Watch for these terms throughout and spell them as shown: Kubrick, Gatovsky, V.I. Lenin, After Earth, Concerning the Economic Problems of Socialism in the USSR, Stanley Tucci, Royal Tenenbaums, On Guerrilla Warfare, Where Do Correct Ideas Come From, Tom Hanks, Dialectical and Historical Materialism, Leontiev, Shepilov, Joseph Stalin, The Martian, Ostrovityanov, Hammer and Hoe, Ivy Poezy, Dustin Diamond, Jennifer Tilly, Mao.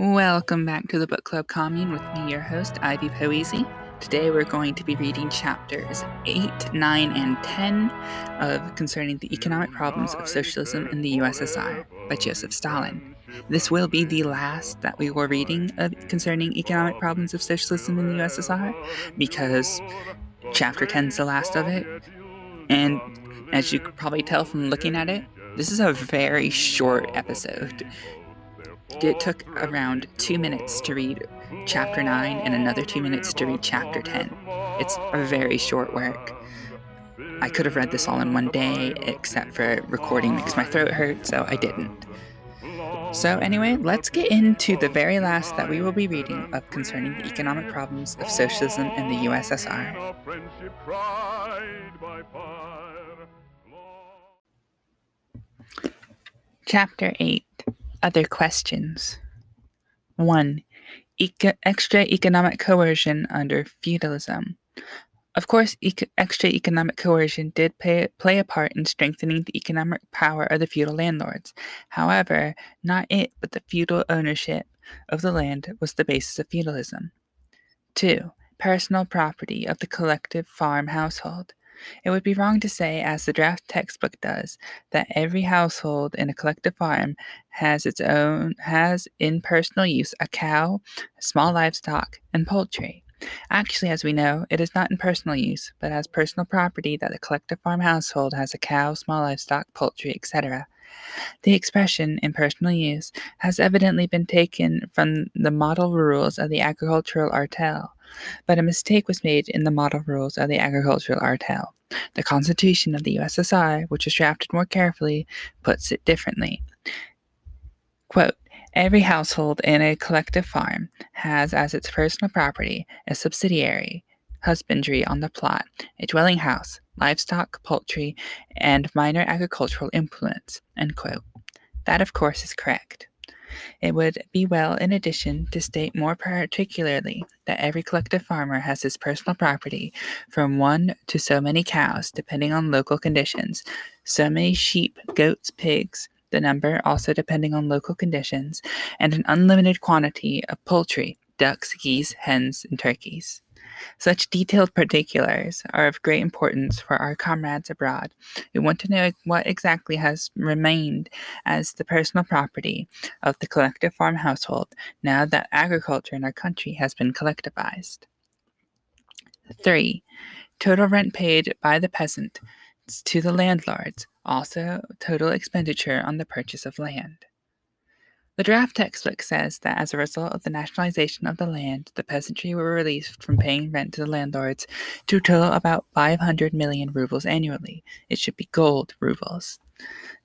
Welcome back to the Book Club Commune with me, your host, Ivy Poezy. Today we're going to be reading chapters 8, 9, and 10 of Concerning the Economic Problems of Socialism in the USSR by Joseph Stalin. This will be the last that we were reading of Concerning Economic Problems of Socialism in the USSR, because chapter 10 is the last of it. And as you could probably tell from looking at it, this is a very short episode. It took around 2 minutes to read chapter 9 and another 2 minutes to read chapter 10. It's a very short work. I could have read this all in one day, except for recording because my throat hurt, so I didn't. So anyway, let's get into the very last that we will be reading of Concerning the Economic Problems of Socialism in the USSR. Chapter 8. Other questions. 1. Extra economic coercion under feudalism. Of course, extra economic coercion did play a part in strengthening the economic power of the feudal landlords. However, not it, but the feudal ownership of the land was the basis of feudalism. 2. Personal property of the collective farm household. It would be wrong to say, as the draft textbook does, that every household in a collective farm has in personal use a cow, small livestock, and poultry. Actually, as we know, it is not in personal use, but as personal property that the collective farm household has a cow, small livestock, poultry, etc. The expression in personal use has evidently been taken from the model rules of the agricultural artel, but a mistake was made in the model rules of the agricultural artel. The Constitution of the USSR, which was drafted more carefully, puts it differently. Quote, every household in a collective farm has as its personal property a subsidiary, husbandry on the plot, a dwelling house, livestock, poultry, and minor agricultural implements, end quote. That, of course, is correct. It would be well, in addition, to state more particularly that every collective farmer has his personal property from one to so many cows, depending on local conditions, so many sheep, goats, pigs, the number also depending on local conditions, and an unlimited quantity of poultry, ducks, geese, hens, and turkeys. Such detailed particulars are of great importance for our comrades abroad who want to know what exactly has remained as the personal property of the collective farm household now that agriculture in our country has been collectivized. 3. Total rent paid by the peasant to the landlords, also total expenditure on the purchase of land. The draft textbook says that as a result of the nationalization of the land, the peasantry were released from paying rent to the landlords to total about 500 million rubles annually. It should be gold rubles.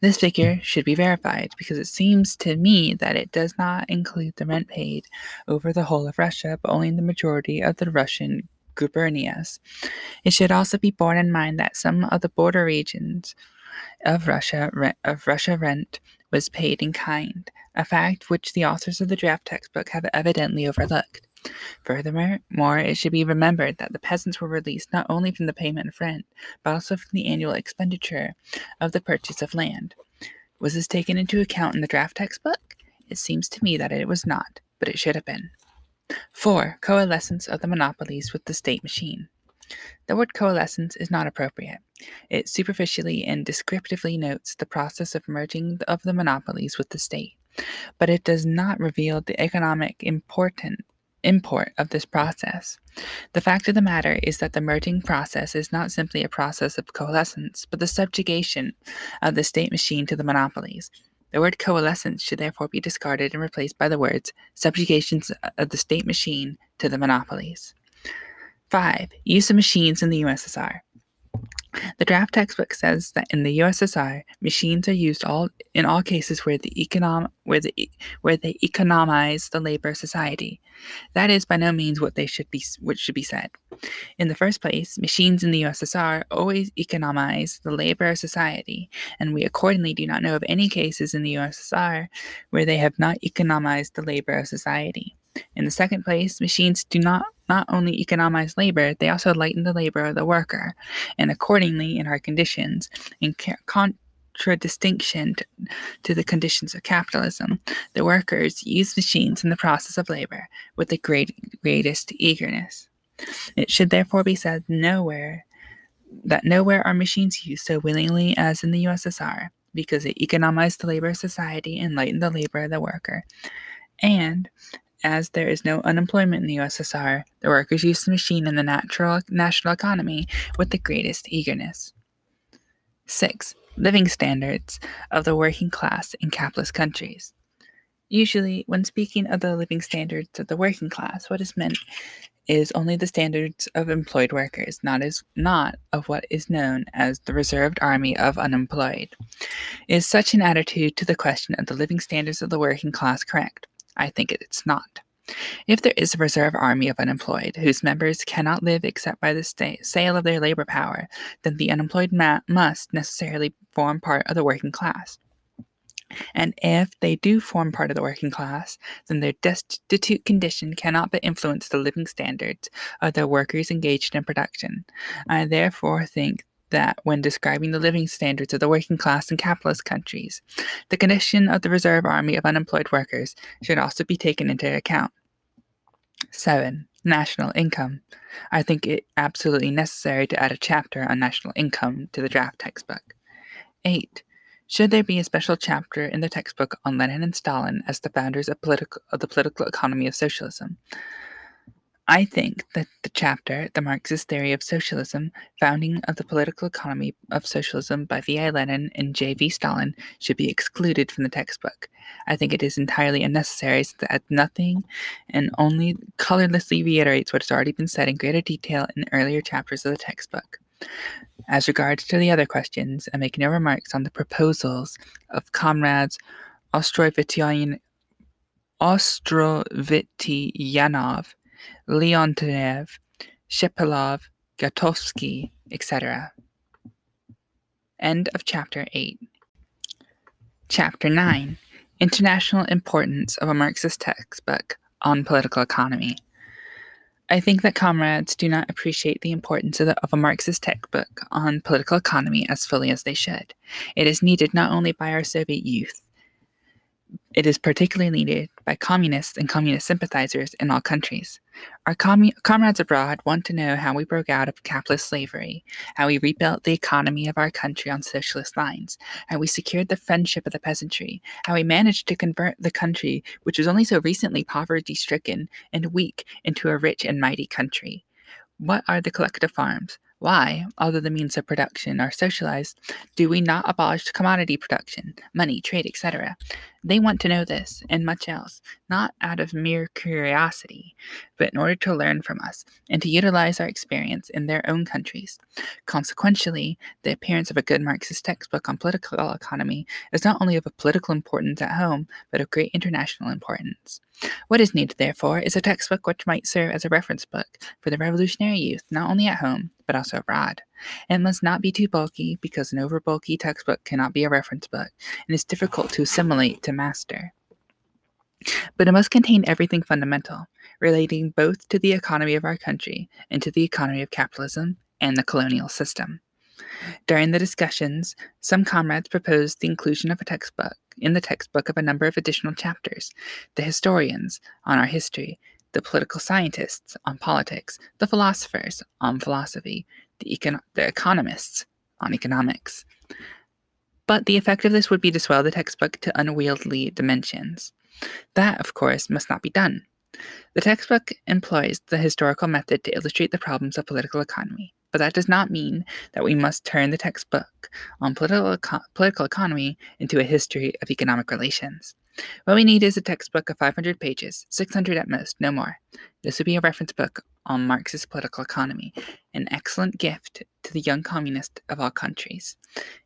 This figure should be verified because it seems to me that it does not include the rent paid over the whole of Russia, but only the majority of the Russian gubernias. It should also be borne in mind that some of the border regions of Russia rent was paid in kind, a fact which the authors of the draft textbook have evidently overlooked. Furthermore, it should be remembered that the peasants were released not only from the payment of rent, but also from the annual expenditure of the purchase of land. Was this taken into account in the draft textbook? It seems to me that it was not, but it should have been. 4. Coalescence of the monopolies with the state machine. The word coalescence is not appropriate. It superficially and descriptively notes the process of merging of the monopolies with the state, but it does not reveal the economic import of this process. The fact of the matter is that the merging process is not simply a process of coalescence, but the subjugation of the state machine to the monopolies. The word coalescence should therefore be discarded and replaced by the words subjugations of the state machine to the monopolies. 5. Use of machines in the USSR. The draft textbook says that in the USSR, machines are used in all cases where they economize the labor of society. That is by no means what should be said. In the first place, machines in the USSR always economize the labor of society, and we accordingly do not know of any cases in the USSR where they have not economized the labor of society. In the second place, machines do not only economize labor, they also lighten the labor of the worker, and accordingly, in our conditions, in contradistinction to the conditions of capitalism, the workers use machines in the process of labor with the greatest eagerness. It should therefore be said that nowhere are machines used so willingly as in the USSR, because it economized the labor of society and lightened the labor of the worker. And as there is no unemployment in the USSR, the workers use the machine in the national economy with the greatest eagerness. 6. Living standards of the working class in capitalist countries. Usually, when speaking of the living standards of the working class, what is meant is only the standards of employed workers, not of what is known as the reserved army of unemployed. Is such an attitude to the question of the living standards of the working class correct? I think it's not. If there is a reserve army of unemployed, whose members cannot live except by the sale of their labor power, then the unemployed must necessarily form part of the working class. And if they do form part of the working class, then their destitute condition cannot but influence the living standards of the workers engaged in production. I therefore think that when describing the living standards of the working class in capitalist countries, the condition of the reserve army of unemployed workers should also be taken into account. 7. National income. I think it absolutely necessary to add a chapter on national income to the draft textbook. 8. Should there be a special chapter in the textbook on Lenin and Stalin as the founders of the political economy of socialism? I think that the chapter, The Marxist Theory of Socialism, Founding of the Political Economy of Socialism by V.I. Lenin and J.V. Stalin, should be excluded from the textbook. I think it is entirely unnecessary since it adds nothing and only colorlessly reiterates what has already been said in greater detail in earlier chapters of the textbook. As regards to the other questions, I make no remarks on the proposals of comrades Ostrovityanov, Leontiev, Shepilov, Gatovsky, etc. End of Chapter 8. Chapter 9. International Importance of a Marxist Textbook on Political Economy. I think that comrades do not appreciate the importance of a Marxist textbook on political economy as fully as they should. It is needed not only by our Soviet youth. It is particularly needed by communists and communist sympathizers in all countries. Our comrades abroad want to know how we broke out of capitalist slavery, how we rebuilt the economy of our country on socialist lines, how we secured the friendship of the peasantry, how we managed to convert the country, which was only so recently poverty-stricken and weak, into a rich and mighty country. What are the collective farms? Why, although the means of production are socialized, do we not abolish commodity production, money, trade, etc.? They want to know this, and much else, not out of mere curiosity, but in order to learn from us, and to utilize our experience in their own countries. Consequently, the appearance of a good Marxist textbook on political economy is not only of a political importance at home, but of great international importance. What is needed, therefore, is a textbook which might serve as a reference book for the revolutionary youth, not only at home, but also abroad. It must not be too bulky, because an over-bulky textbook cannot be a reference book, and is difficult to assimilate to master. But it must contain everything fundamental, relating both to the economy of our country and to the economy of capitalism and the colonial system. During the discussions, some comrades proposed the inclusion of a textbook in the textbook of a number of additional chapters: the historians on our history, the political scientists on politics, the philosophers on philosophy, the economists on economics. But the effect of this would be to swell the textbook to unwieldy dimensions. That, of course, must not be done. The textbook employs the historical method to illustrate the problems of political economy, but that does not mean that we must turn the textbook on political economy into a history of economic relations. What we need is a textbook of 500 pages, 600 at most, no more. This would be a reference book on Marxist political economy, an excellent gift to the young communists of all countries.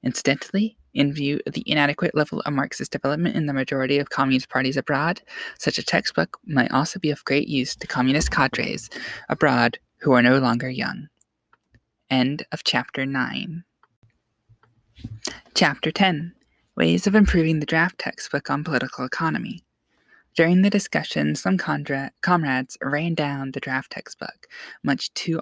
Incidentally, in view of the inadequate level of Marxist development in the majority of communist parties abroad, such a textbook might also be of great use to communist cadres abroad who are no longer young. End of Chapter 9. Chapter 10. Ways of Improving the Draft Textbook on Political Economy. During the discussion, some comrades ran down the draft textbook much too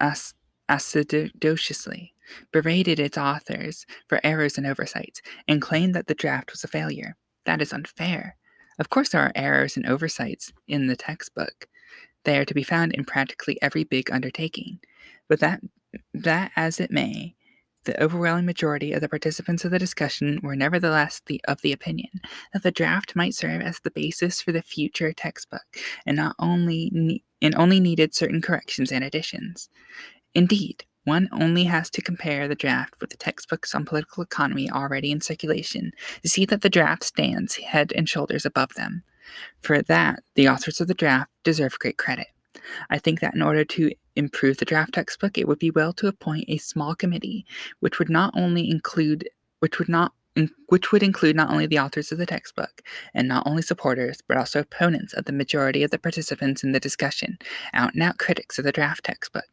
acidociously. berated its authors for errors and oversights, and claimed that the draft was a failure. That is unfair. Of course there are errors and oversights in the textbook. They are to be found in practically every big undertaking. But that as it may, the overwhelming majority of the participants of the discussion were nevertheless of the opinion that the draft might serve as the basis for the future textbook, and only needed certain corrections and additions. Indeed, one only has to compare the draft with the textbooks on political economy already in circulation to see that the draft stands head and shoulders above them. For that, the authors of the draft deserve great credit. I think that in order to improve the draft textbook, it would be well to appoint a small committee, which would include not only the authors of the textbook, and not only supporters, but also opponents of the majority of the participants in the discussion, out-and-out critics of the draft textbook.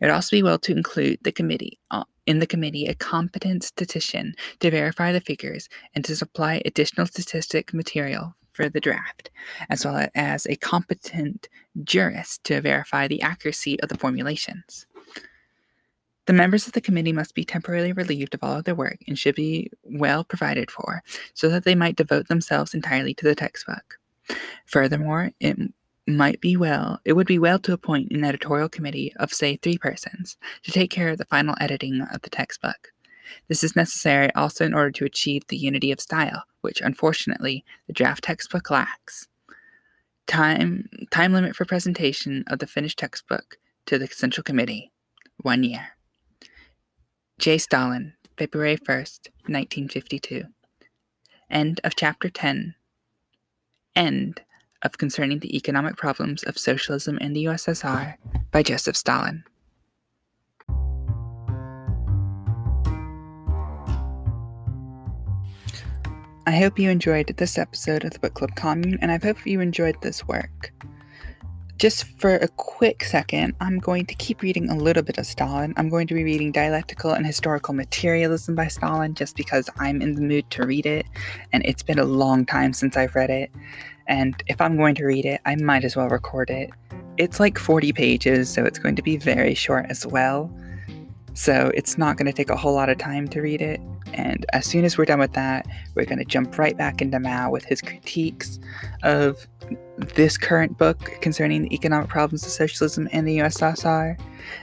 It would also be well to include in the committee a competent statistician to verify the figures and to supply additional statistic material for the draft, as well as a competent jurist to verify the accuracy of the formulations. The members of the committee must be temporarily relieved of all of their work and should be well provided for, so that they might devote themselves entirely to the textbook. Furthermore, it would be well to appoint an editorial committee of, say, 3 persons to take care of the final editing of the textbook. This is necessary also in order to achieve the unity of style, which, unfortunately, the draft textbook lacks. Time limit for presentation of the finished textbook to the Central Committee, 1 year. J. Stalin, February 1st, 1952. End of Chapter 10. End of Concerning the Economic Problems of Socialism in the USSR by Joseph Stalin. I hope you enjoyed this episode of the Book Club Commune, and I hope you enjoyed this work. Just for a quick second, I'm going to keep reading a little bit of Stalin. I'm going to be reading Dialectical and Historical Materialism by Stalin, just because I'm in the mood to read it, and it's been a long time since I've read it. And if I'm going to read it, I might as well record it. It's like 40 pages, so it's going to be very short as well. So it's not going to take a whole lot of time to read it. And as soon as we're done with that, we're going to jump right back into Mao with his critiques of this current book, Concerning the Economic Problems of Socialism in the USSR.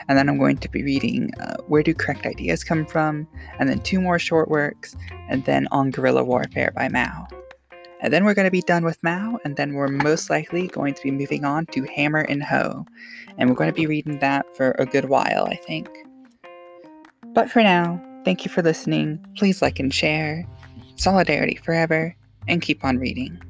And then I'm going to be reading Where Do Correct Ideas Come From? And then 2 more short works, and then On Guerrilla Warfare by Mao. And then we're going to be done with Mao, and then we're most likely going to be moving on to Hammer and Hoe. And we're going to be reading that for a good while, I think. But for now, thank you for listening. Please like and share. Solidarity forever, and keep on reading.